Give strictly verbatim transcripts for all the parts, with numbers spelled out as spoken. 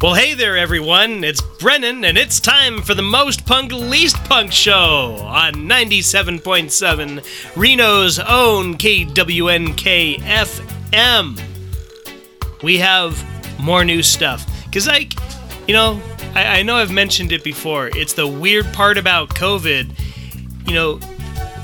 Well, hey there, everyone. It's Brennan, and it's time for the most punk, least punk show on ninety-seven point seven Reno's own K W N K F M. We have more new stuff. Because, like, you know, I, I know I've mentioned it before. It's the weird part about COVID. You know,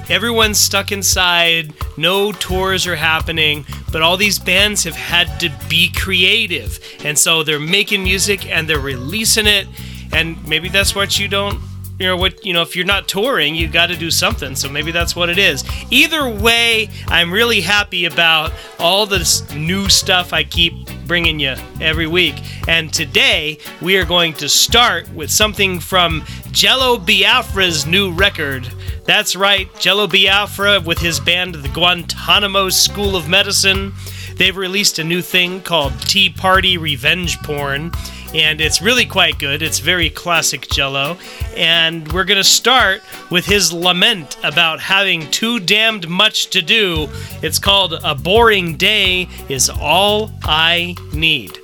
everyone's stuck inside. No tours are happening. But all these bands have had to be creative. And so they're making music and they're releasing it. And maybe that's what you don't, you know, what, you know, if you're not touring, you got to do something. So maybe that's what it is. Either way, I'm really happy about all this new stuff I keep bringing you every week. And today we are going to start with something from Jello Biafra's new record. That's right, Jello Biafra with his band, the Guantanamo School of Medicine. They've released a new thing called Tea Party Revenge Porn, and it's really quite good. It's very classic Jello. And we're going to start with his lament about having too damned much to do. It's called A Boring Day Is All I Need.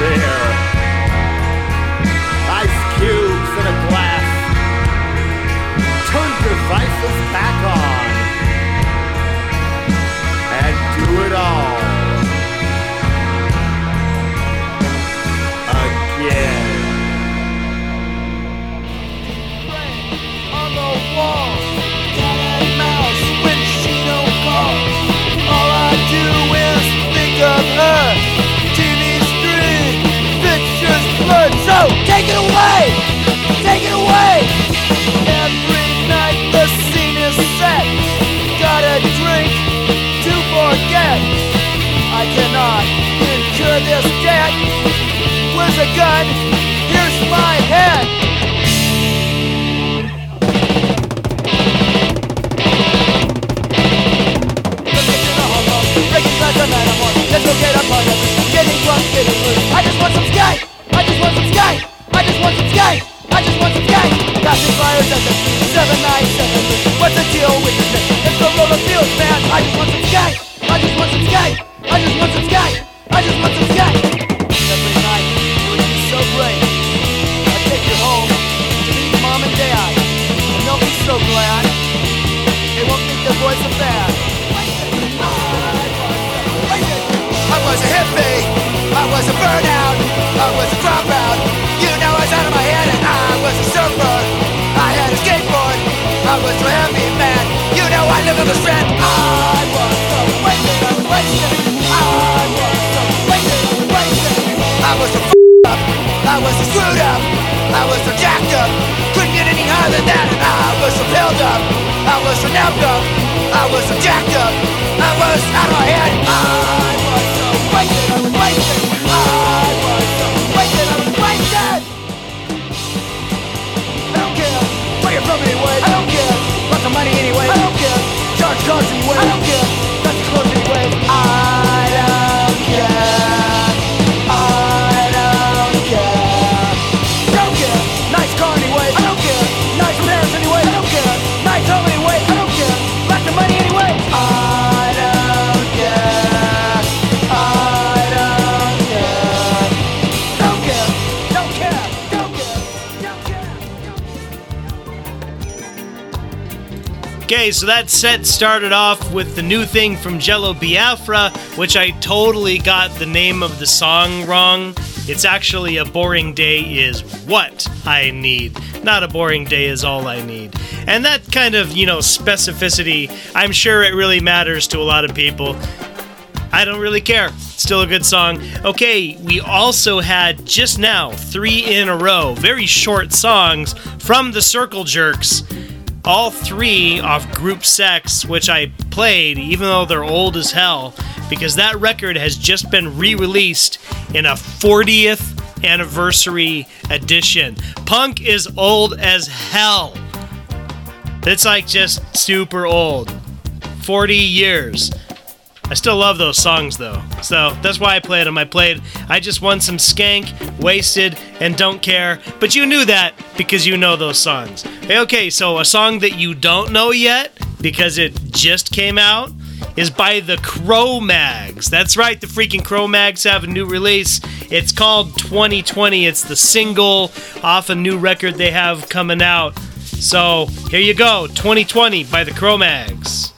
Yeah. passing flyers at the seven nine seven. What's the deal with this thing? It's the roller fields, man. I just want some skate. I just want some skate. I just want some skate. I just want some skate. Every night, it would be so great. I'd take you home to meet mom and dad. And they'll be so glad. They won't think their boys are bad. I was a hippie. I was a burnout. I was a dropout. You know I was out of my head and I was a surfer. I had a skateboard. I was a heavy man. You know I lived on the Strand. I was a wasted, I was wasted. I was a wasted, I was wasted. I was a f***ed up. I was a screwed up. I was a jacked up. Couldn't get any higher than that. I was a filled up. I was a napped up. I was a jacked up. I was out of my head. I was a wasted, I was wasted. I was a wasted, I was wasted. I don't care where you're from anyway. I don't care. Want the money anyway. I don't care. Charge cars anyway. I don't care. Got your clothes anyway. I don't care. I don't care. Don't care. Nice car anyway. I don't care. Nice parents anyway. I don't care. Nice home anyway. I don't care. Got the money anyway. I don't care. I don't care. Don't care. Don't care. Don't care. Don't care. Okay, so that set started off with the new thing from Jello Biafra, which I totally got the name of the song wrong. It's actually A Boring Day Is What I Need, not A Boring Day Is All I Need. And that kind of, you know, specificity, I'm sure it really matters to a lot of people. I don't really care. Still a good song. Okay, we also had just now three in a row, very short songs from the Circle Jerks. All three off Group Sex, which I played, even though they're old as hell, because that record has just been re-released in a fortieth anniversary edition. Punk is old as hell. It's like just super old. forty years. I still love those songs, though. So that's why I played them. I played I Just Want Some Skank, Wasted, and Don't Care. But you knew that because you know those songs. Okay, so a song that you don't know yet because it just came out is by the Cro-Mags. That's right, the freaking Cro-Mags have a new release. It's called twenty twenty. It's the single off a new record they have coming out. So here you go, twenty twenty by the Cro-Mags.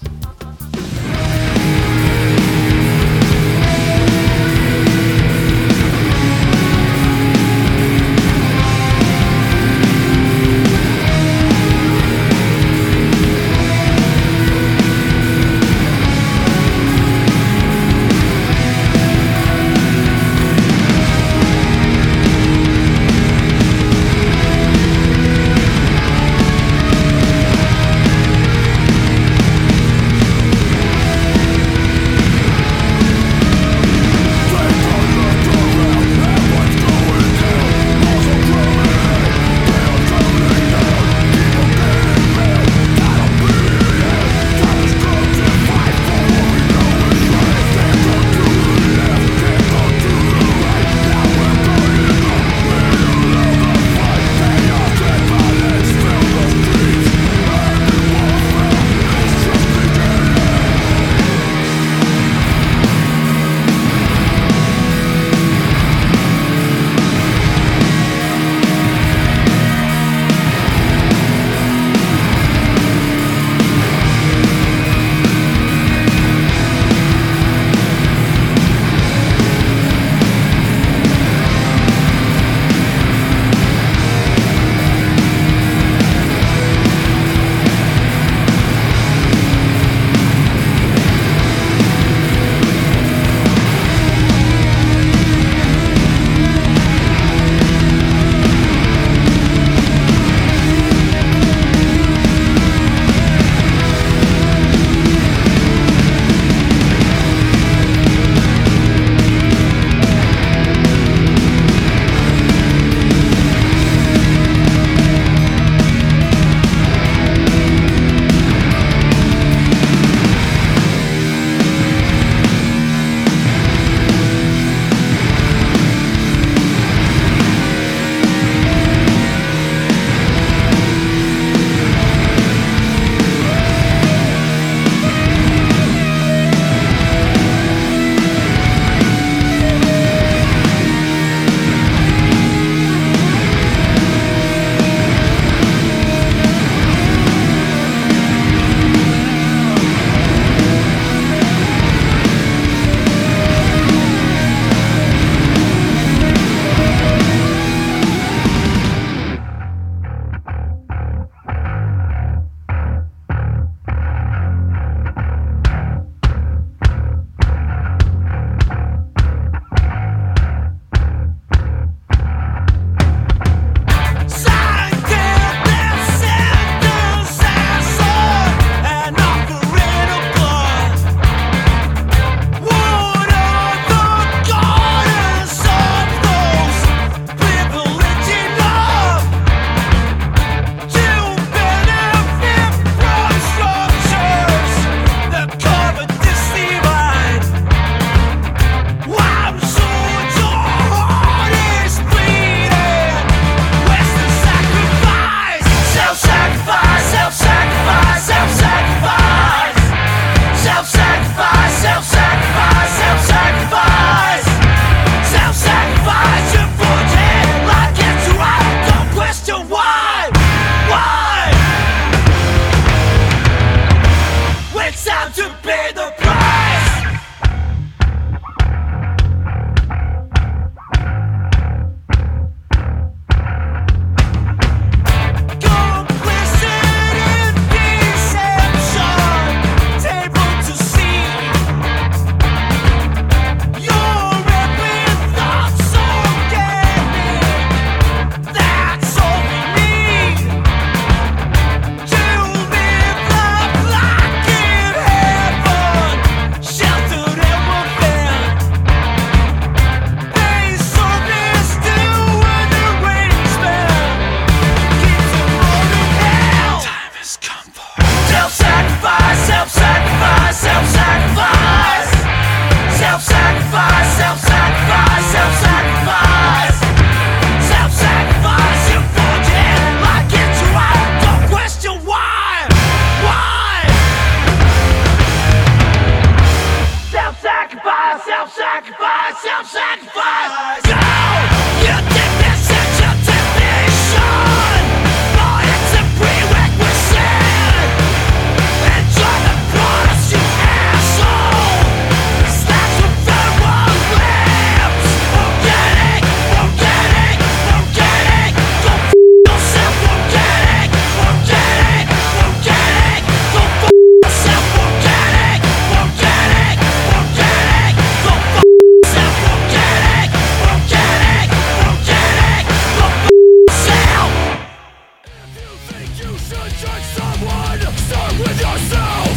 Judge someone, start with yourself.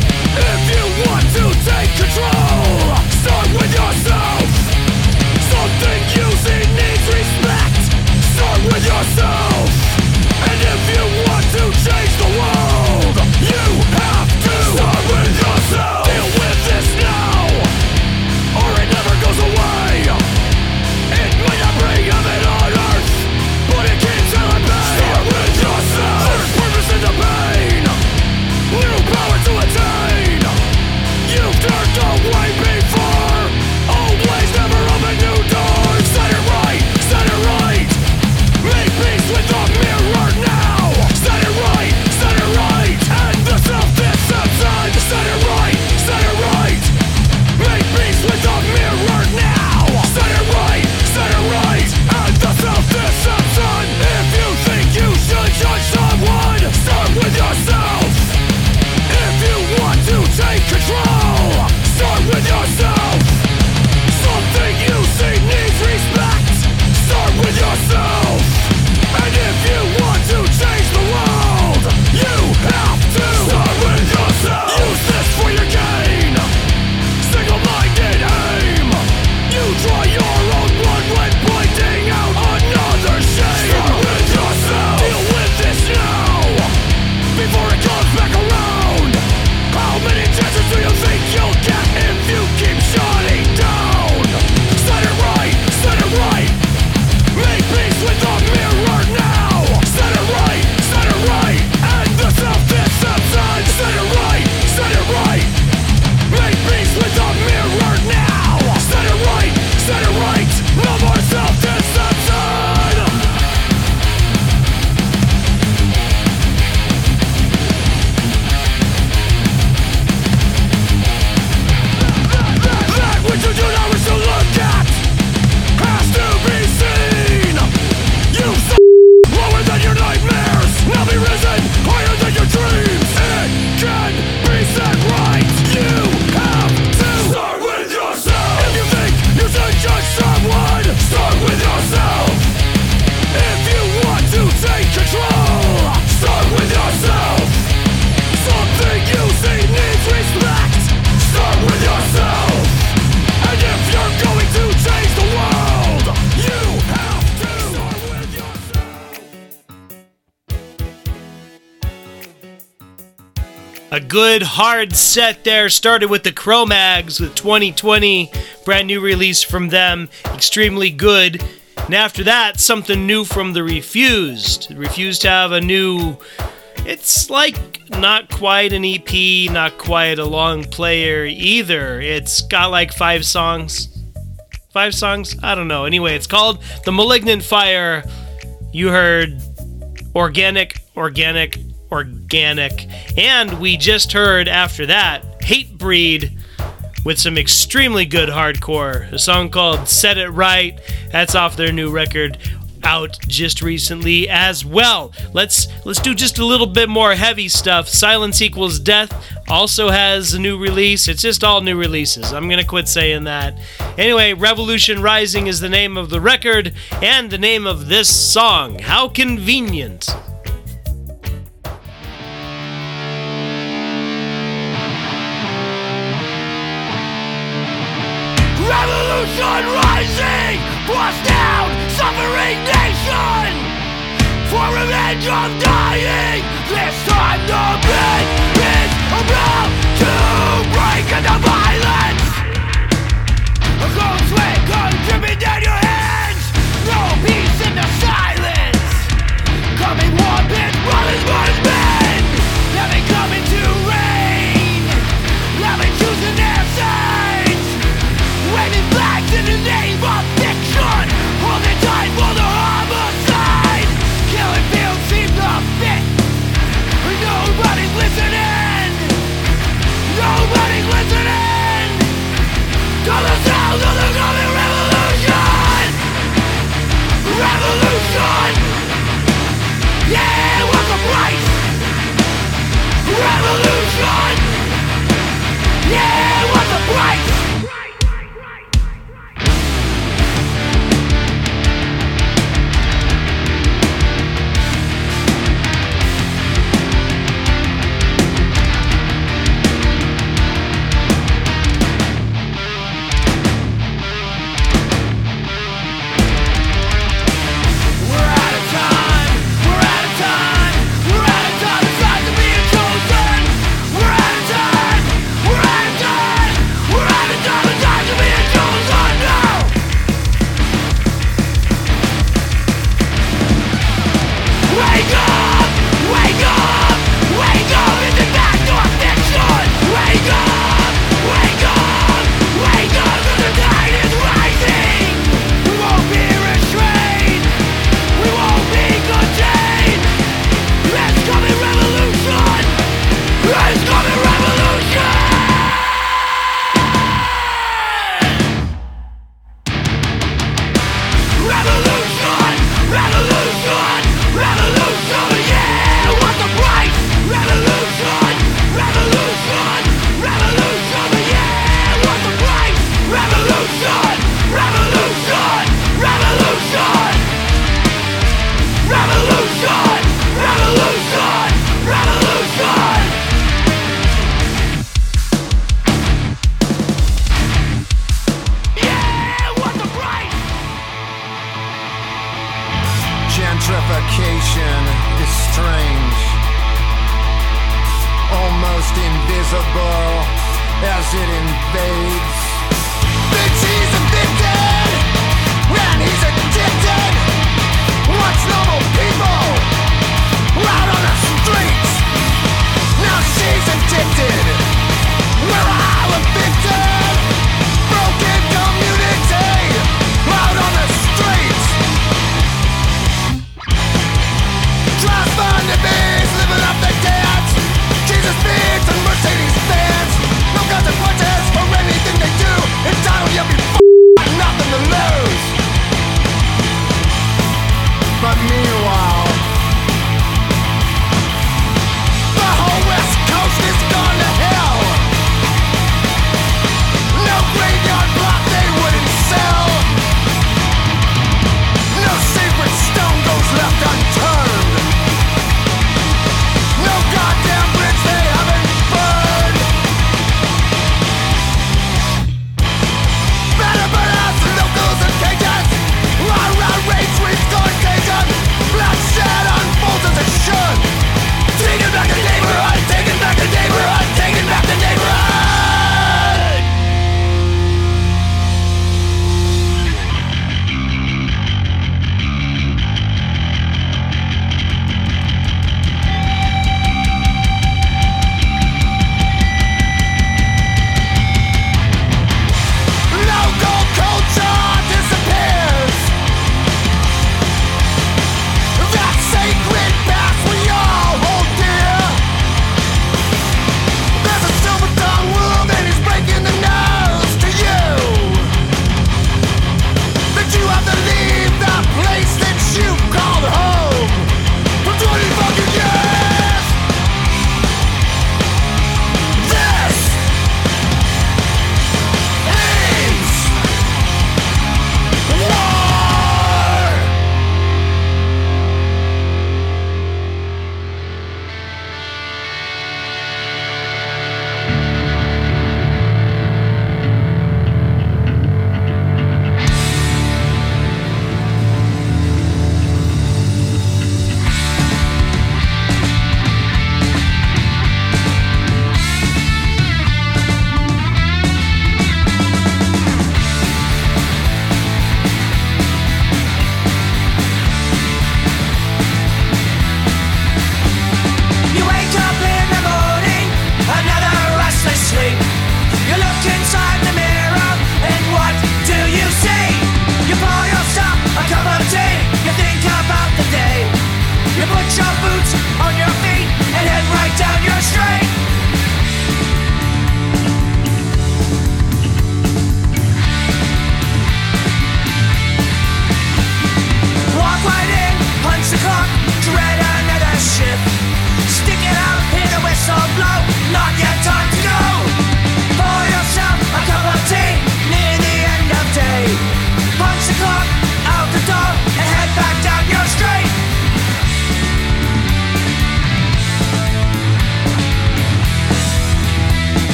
If you want to take control, start with yourself. Something you see needs respect, start with yourself. And if you want to change the world, you have to start with yourself. Deal with this now, or it never goes away. It might not bring heaven on earth, but it keeps telling me, start with yourself. There's purpose in the pain, little power to attain. You've turned away before, always never open new doors. Set it right, set it right, make peace with the mirror now. Set it right, set it right, end the self-deception. Set it right, set it right, make peace with the mirror now. Set it right, set it right, end the self-deception. If you think you should judge someone, start with yourself. If you want to take control, start with yourself. Something you see needs respect, start with yourself. And if you want to change the world, you have to start with yourself. Use this for your gain, single-minded aim. You draw your own blood when pointing out another shame. Start with yourself. Deal with this now, before it comes back around. How many chances do you think you'll get if you keep shutting down? Set it right, set it right, make peace with the mirror now. Set it right, set it right, end the self-deception. Set it right, set it right, make peace with the mirror now. Set it right, set it right, no more self-deception. That which you do not wish to look at has to be seen. You've s*** lower than your nightmares, now be risen higher than your dreams. It can be set right, you have to start with yourself. If you think you should judge someone, start with yourself. If you want to take control, start with yourself. Something you see needs respect, start with yourself. And if you're going to change the world, you have to start with yourself. A good hard set there. Started with the Cro-Mags with twenty twenty, brand new release from them, extremely good. And after that, something new from the Refused. The Refused have a new, it's like not quite an E P, not quite a long player either. It's got like five songs. Five songs? I don't know. Anyway, it's called The Malignant Fire. You heard Organic, Organic, Organic. And we just heard after that Hatebreed with some extremely good hardcore. A song called Set It Right. That's off their new record, out just recently as well. Let's let's do just a little bit more heavy stuff. Silence Equals Death also has a new release. It's just all new releases. I'm gonna quit saying that. Anyway, Revolution Rising is the name of the record and the name of this song. How convenient. Revolution rising, bust down, suffering nation. For revenge of dying, this time the bed is about to break into violence. A cold sweat comes dripping down your hands, no peace in the silence. Coming war pits, brothers, brothers, men. Now they coming to reign, now they choosing their side. Waving flags in the name of fiction, holding tight for the homicide. Killing fields seem to fit, nobody's listening, nobody's listening. To the sound of the coming revolution, revolution. Yeah. invisible as it invades. Bitch, he's addicted, and he's addicted. Watch normal people out on the streets. Now she's addicted. We're all evicted. Broken community out on the streets. Trust fund to be living up the dance. Jesus beats and Mercedes fans. No consequences for anything they do.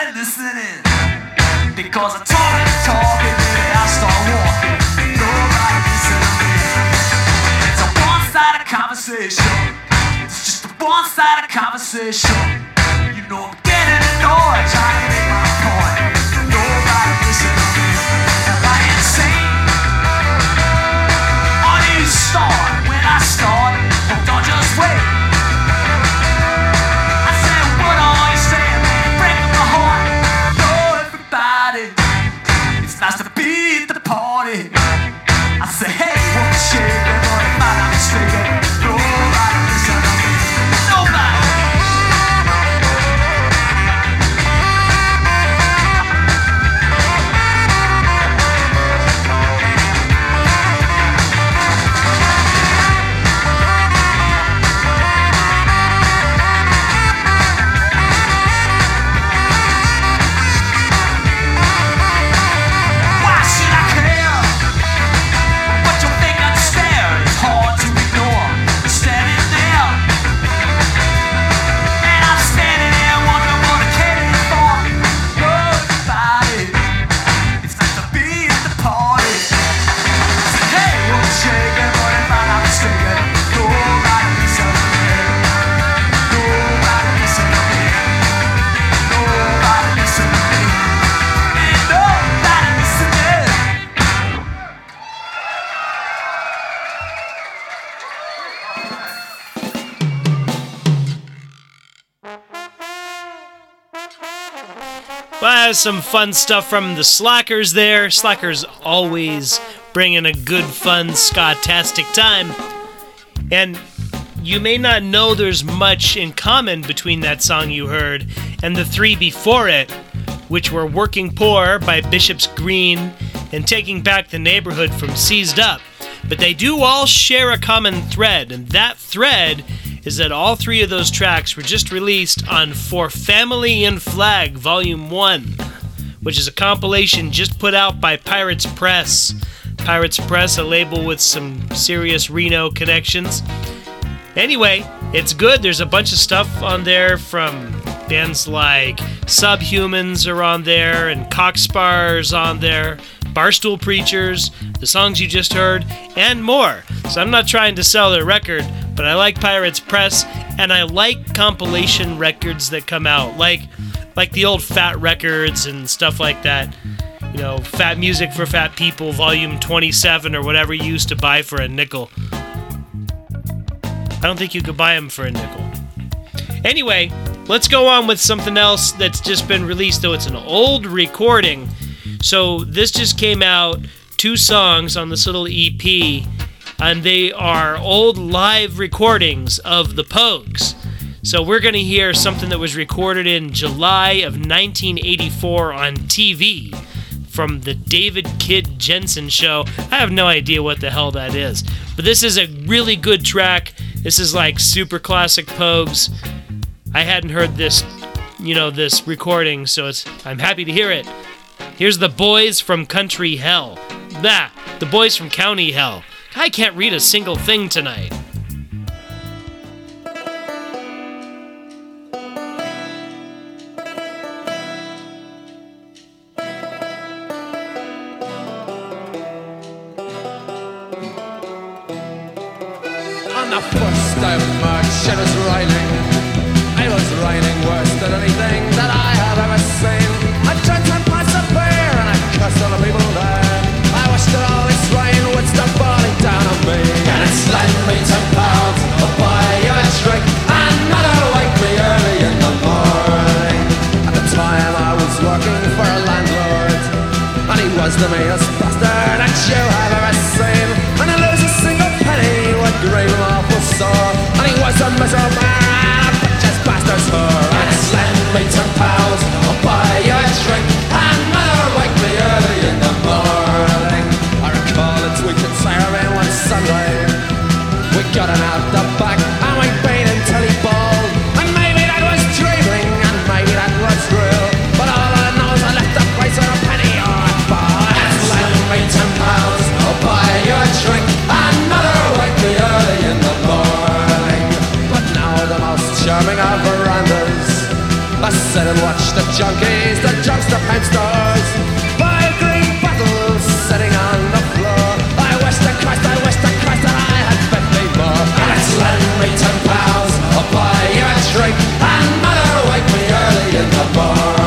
started listening, because I started talking and I started walking. Nobody listened to me. It's a one-sided conversation. It's just a one-sided conversation. You know I'm getting annoyed, trying to make my point. Nobody listened to me. Am I insane? I didn't start when I started. Hold on, just wait. Some fun stuff from the Slackers there. Slackers always bringing a good, fun, ska-tastic time. And you may not know there's much in common between that song you heard and the three before it, which were Working Poor by Bishop's Green and Taking Back the Neighborhood from Seized Up. But they do all share a common thread, and that thread is that all three of those tracks were just released on For Family and Flag, Volume one, which is a compilation just put out by Pirates Press. Pirates Press, a label with some serious Reno connections. Anyway, it's good. There's a bunch of stuff on there from bands like Subhumans are on there, and Coxbar's on there, Barstool Preachers, the songs you just heard, and more. So I'm not trying to sell their record, but I like Pirates Press, and I like compilation records that come out, like like the old Fat Records and stuff like that. You know, Fat Music for Fat People, Volume twenty-seven, or whatever you used to buy for a nickel. I don't think you could buy them for a nickel. Anyway, let's go on with something else that's just been released, though it's an old recording. So this just came out, two songs on this little E P, and they are old live recordings of the Pogues. So we're going to hear something that was recorded in July of nineteen eighty-four on T V from the David Kidd Jensen show. I have no idea what the hell that is, but this is a really good track. This is like super classic Pogues. I hadn't heard this, you know, this recording, so it's I'm happy to hear it. Here's the Boys from Country Hell. That, nah, the Boys from County Hell. I can't read a single thing tonight. On the first day of March, it was raining. It was raining worse than anything that I had ever seen. I tried to pass a beer and I cursed all the people there. I wish that all this rain would stop falling down on me. And it's led me to pounds, I'll buy you a drink, and that'll wake me early in the morning. At the time I was working for a landlord, and he was the meanest bastard that you have ever seen. And I lose a single penny, what grave an awful sore. And he was a miserable man, a bitch's bastard's whore. And it's led me to pounds, I'll buy you a drink, and that'll wake me early in the morning. I recall a tweaking siren one Sunday. We got him out the back and we beat him till he bawled. And maybe that was dreaming and maybe that was real, but all I know is I left the place with a penny or a bar. And lend me ten pounds, I'll buy you a drink, and that'll wake me early in the morning. But now the most charming of verandas, I sit and watch the job jumpster pansters, my green bottles sitting on the floor. I wish to Christ, I wish to Christ that I had fifty more. Let's lend me ten pounds, I'll buy you a drink, and mother wake me early in the morning.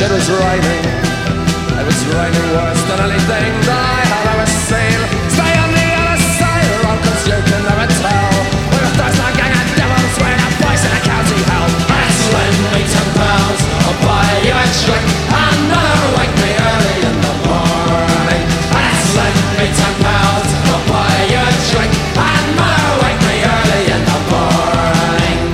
It was raining, it was raining worse than anything that I have ever seen. Stay on the other side, love, cause you can never tell. We were thugs, a gang of devils, we're the boys in a county hell. Let's lend me ten pounds, I'll buy you a drink, and mother wake me early in the morning. Let's lend me ten pounds, I'll buy you a drink, and mother wake me early in the morning.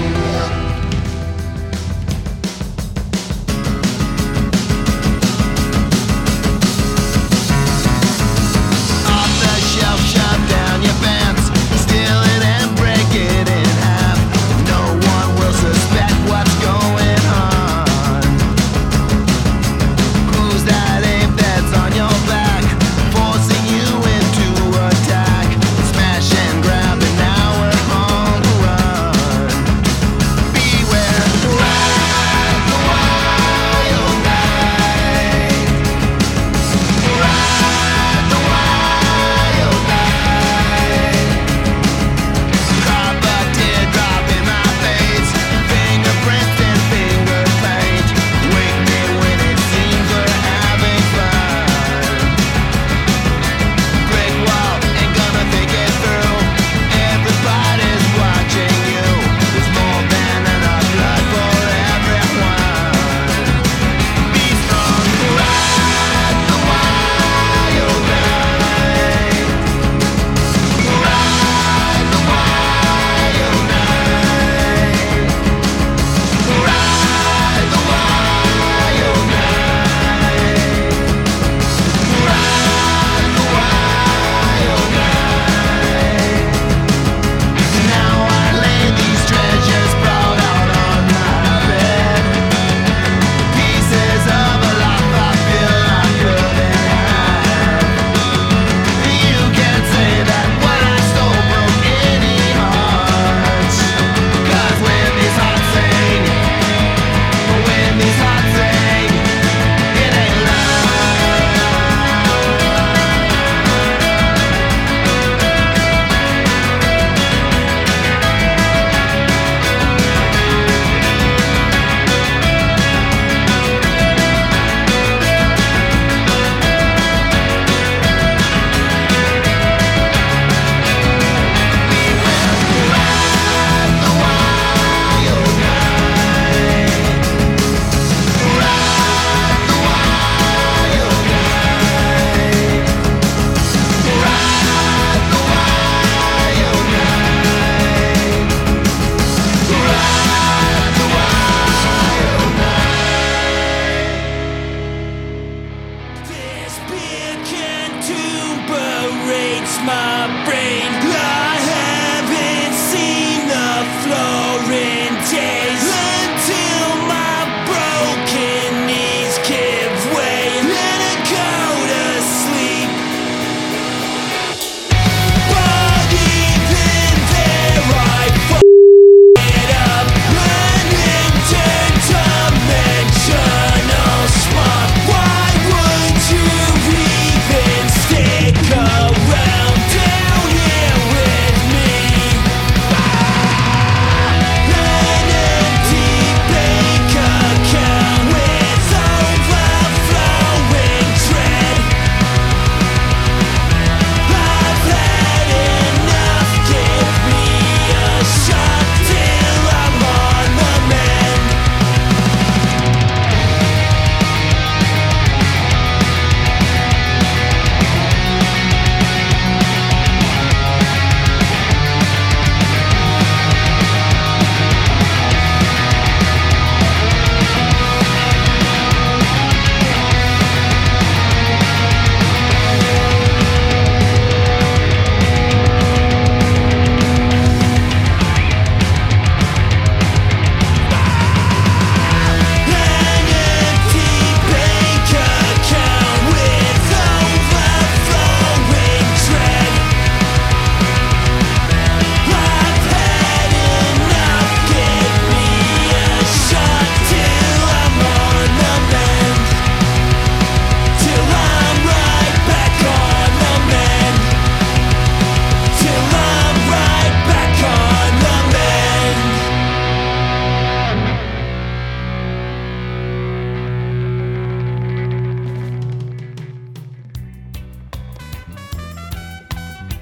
Around down here.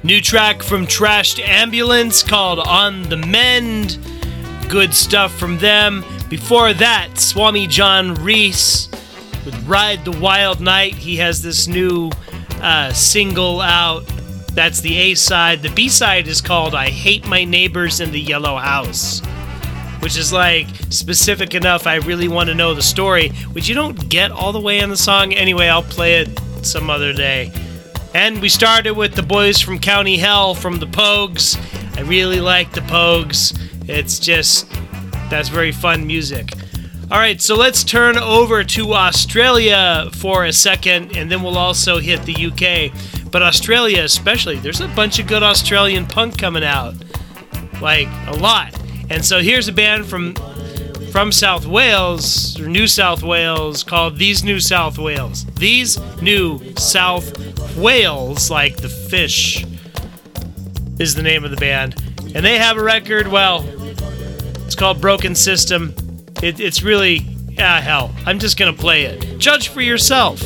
New track from Trashed Ambulance called On the Mend. Good stuff from them. Before that, Swami John Reese with Ride the Wild Night. He has this new uh, single out. That's the A-side. The B-side is called I Hate My Neighbors in the Yellow House, which is like specific enough. I really want to know the story, which you don't get all the way in the song. Anyway, I'll play it some other day. And we started with the Boys from County Hell from the Pogues. I really like the Pogues. It's just, that's very fun music. All right, so let's turn over to Australia for a second, and then we'll also hit the U K. But Australia especially, there's a bunch of good Australian punk coming out. Like, a lot. And so here's a band from from South Wales, or New South Wales, called These New South Wales. These New South Wales, like the fish, is the name of the band. And they have a record, well, it's called Broken System. It, it's really, ah, hell, I'm just going to play it. Judge for yourself.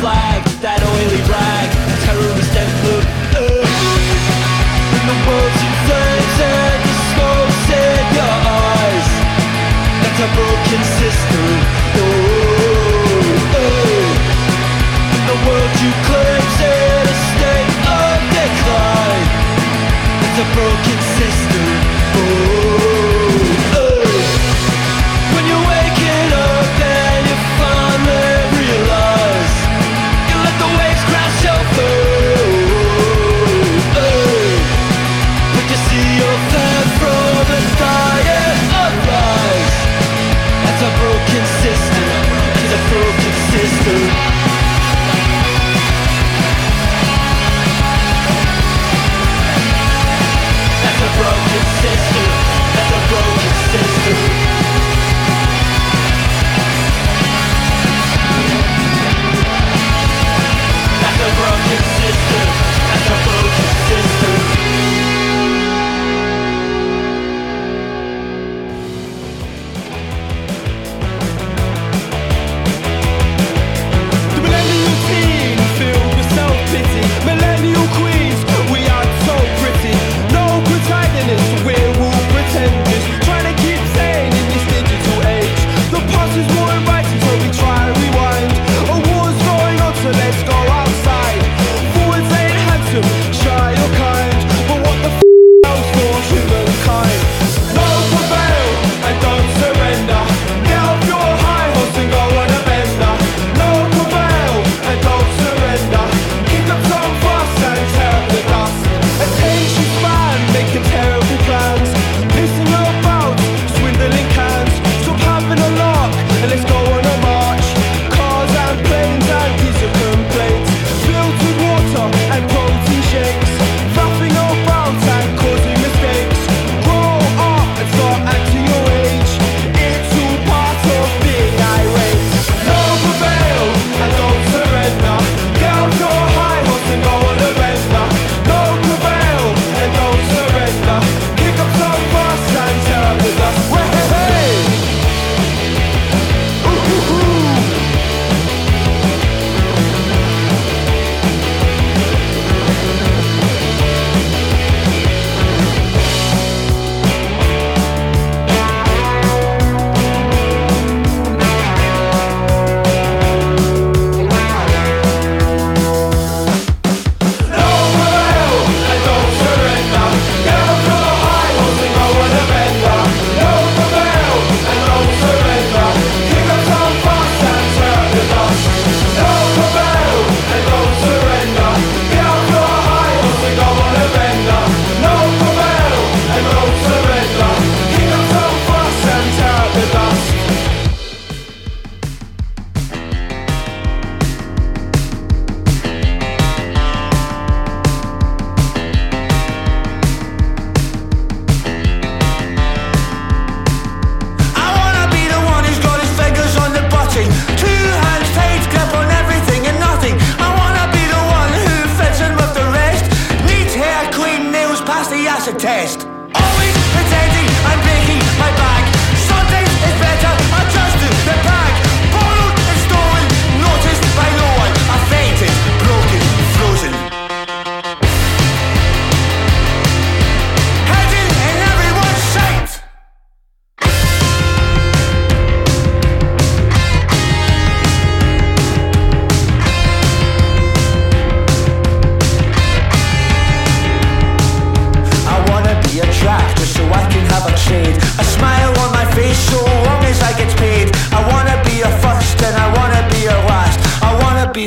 Flag, that oily rag, terrorist empire.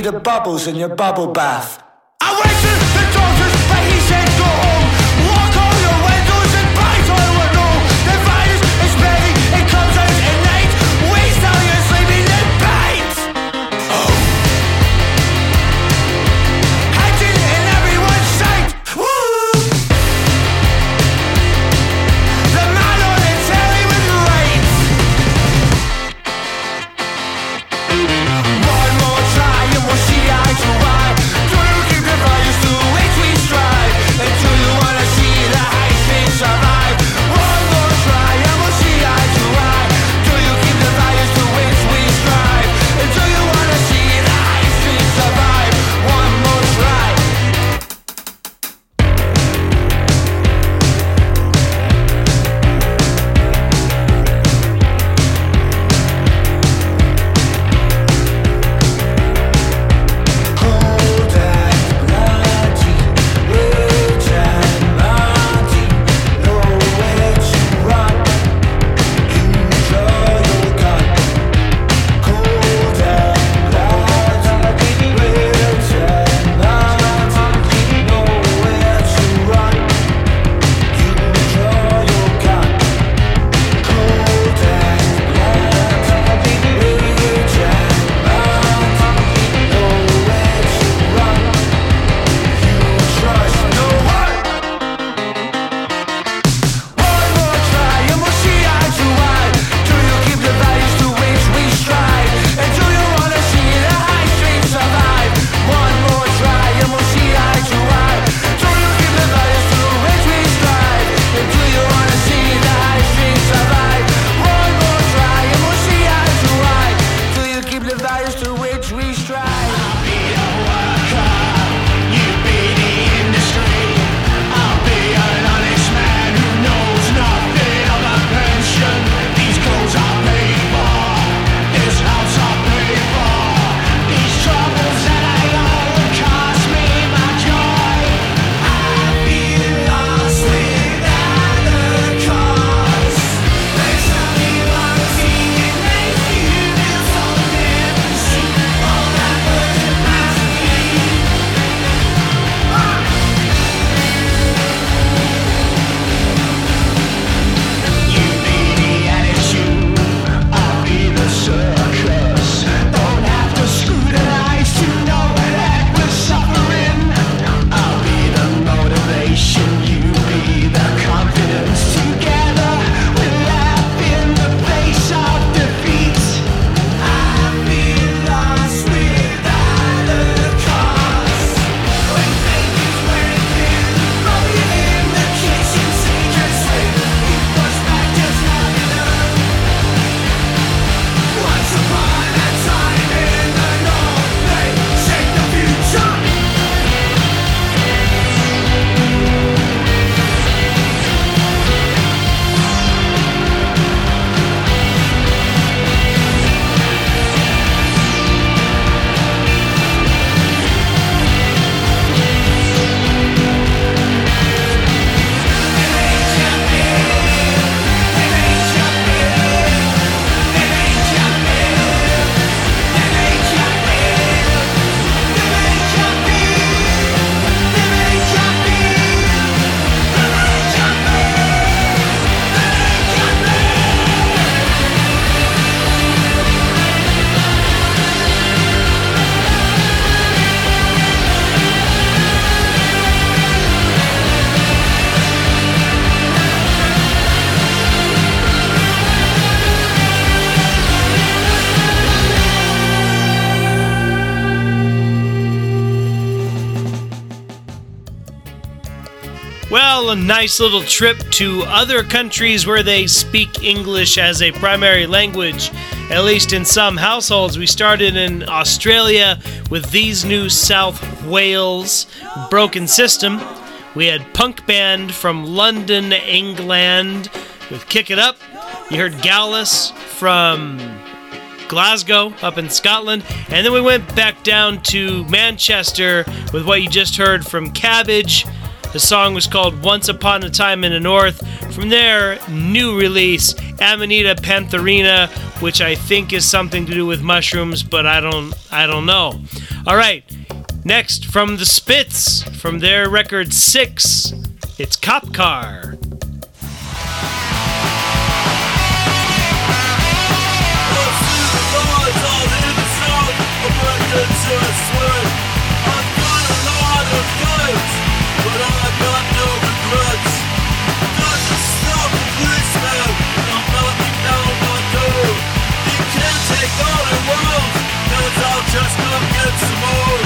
you the bubbles in your bubble bath. I went to the doctor's but he said go home. Lock all your windows and buy toilet roll. The virus is spreading, it comes out at night. Waste all your sleeping in bed. Oh, I did it in everyone's sight. Woo! The man on the telly was right. One more try and we'll see eye to eye. A nice little trip to other countries where they speak English as a primary language, at least in some households. We started in Australia with These New South Wales, Broken System. We had Punk Band from London, England with Kick It Up. You heard Gallus from Glasgow up in Scotland, and then we went back down to Manchester with what you just heard from Cabbage. The song was called Once Upon a Time in the North. From their new release, Amanita Pantherina, which I think is something to do with mushrooms, but I don't I don't know. All right, next from the Spits, from their record Six, it's Cop Car. Just come get some more.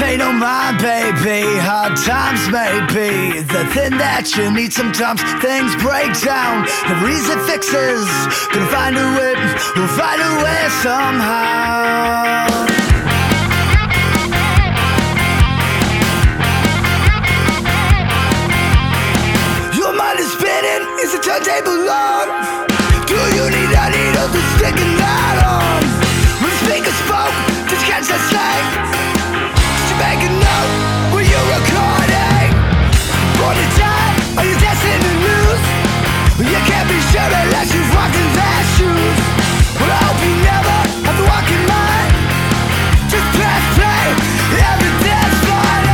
Ain't no mind. time, baby. Hard times may be the thing that you need. Sometimes things break down, no easy fixes. Gonna find a way, we'll find a way somehow. Is the turntable on? Do you need a needle to stick a light on? When the speaker spoke, did you catch that snake? Did you make a note? Were you recording? Born to die? Are you destined to lose? Well, you can't be sure unless you've walked in their shoes. Well, I hope you never have to walk in mine. Just press play, everything's fine.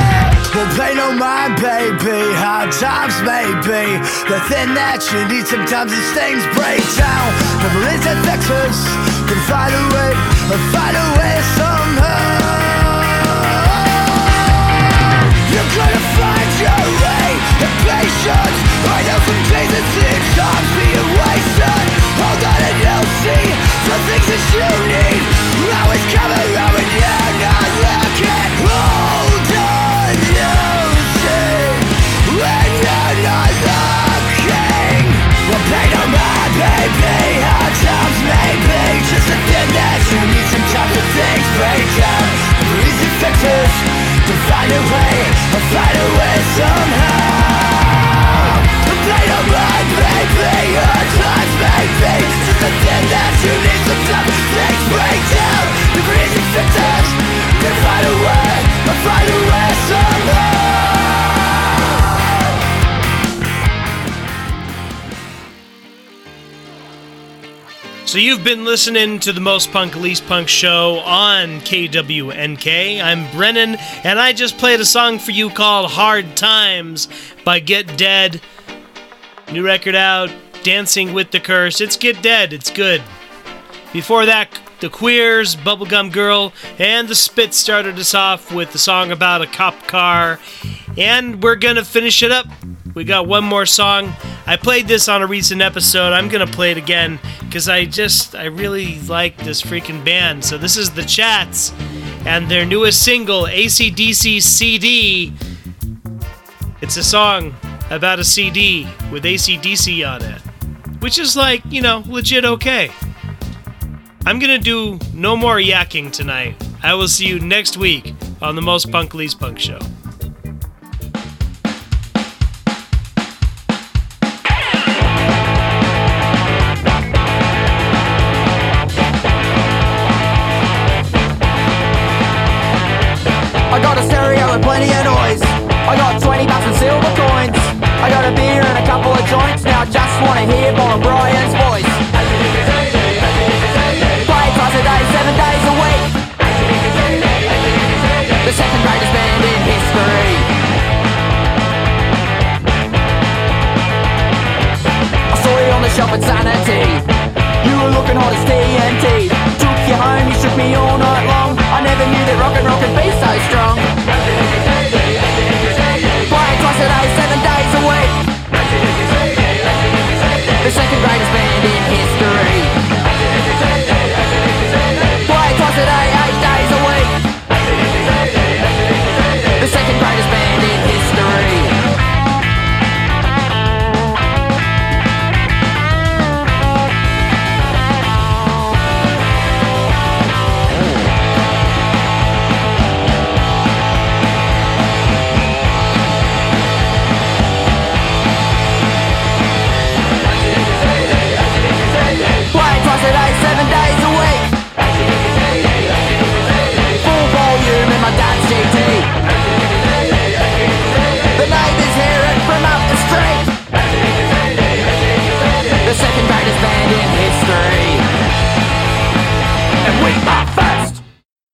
Don't play no mind, baby. Hard times may be the thing that you need. Sometimes these things break down. Never is that Texas can find a way, or find a way somehow. You're gonna find your way. Impatience, I know some days it seems time's being wasted. Hold on and you'll see the things that you need. Now it's coming around and you're not looking. Hold on, you'll see. When you're not looking. Well, play no mind, baby. Hard times may be just a thing that you need. Sometimes the things break down. The easy fixes to find a way, or find a way somehow. Well, play no mind, baby. Hard times may be just a thing that you need. Sometimes the things break down. The easy fixes to find a way, or find a way somehow. So you've been listening to the Most Punk, Least Punk show on K W N K. I'm Brennan, and I just played a song for you called Hard Times by Get Dead. New record out, Dancing with the Curse. It's Get Dead. It's good. Before that, the Queers, Bubblegum Girl, and the Spits started us off with the song about a cop car. And we're going to finish it up. We got one more song. I played this on a recent episode. I'm going to play it again because I just, I really like this freaking band. So this is The Chats and their newest single, A C D C C D. It's a song about a C D with A C D C on it, which is like, you know, legit okay. I'm going to do no more yakking tonight. I will see you next week on the Most Punk, Least Punk show. Plenty of noise. I got twenty bucks and silver coins. I got a beer and a couple of joints. Now I just wanna hear Bob Brian's voice. Play twice a day, seven days a week. The second greatest band in history. I saw you on the shelf at Sanity. You were looking hot as T N T. Took you home, you shook me all night long. I never knew that rock and roll could be so strong. Playing twice a day, seven days a week. The second greatest band in history. Playing twice a day, eight days a week. The second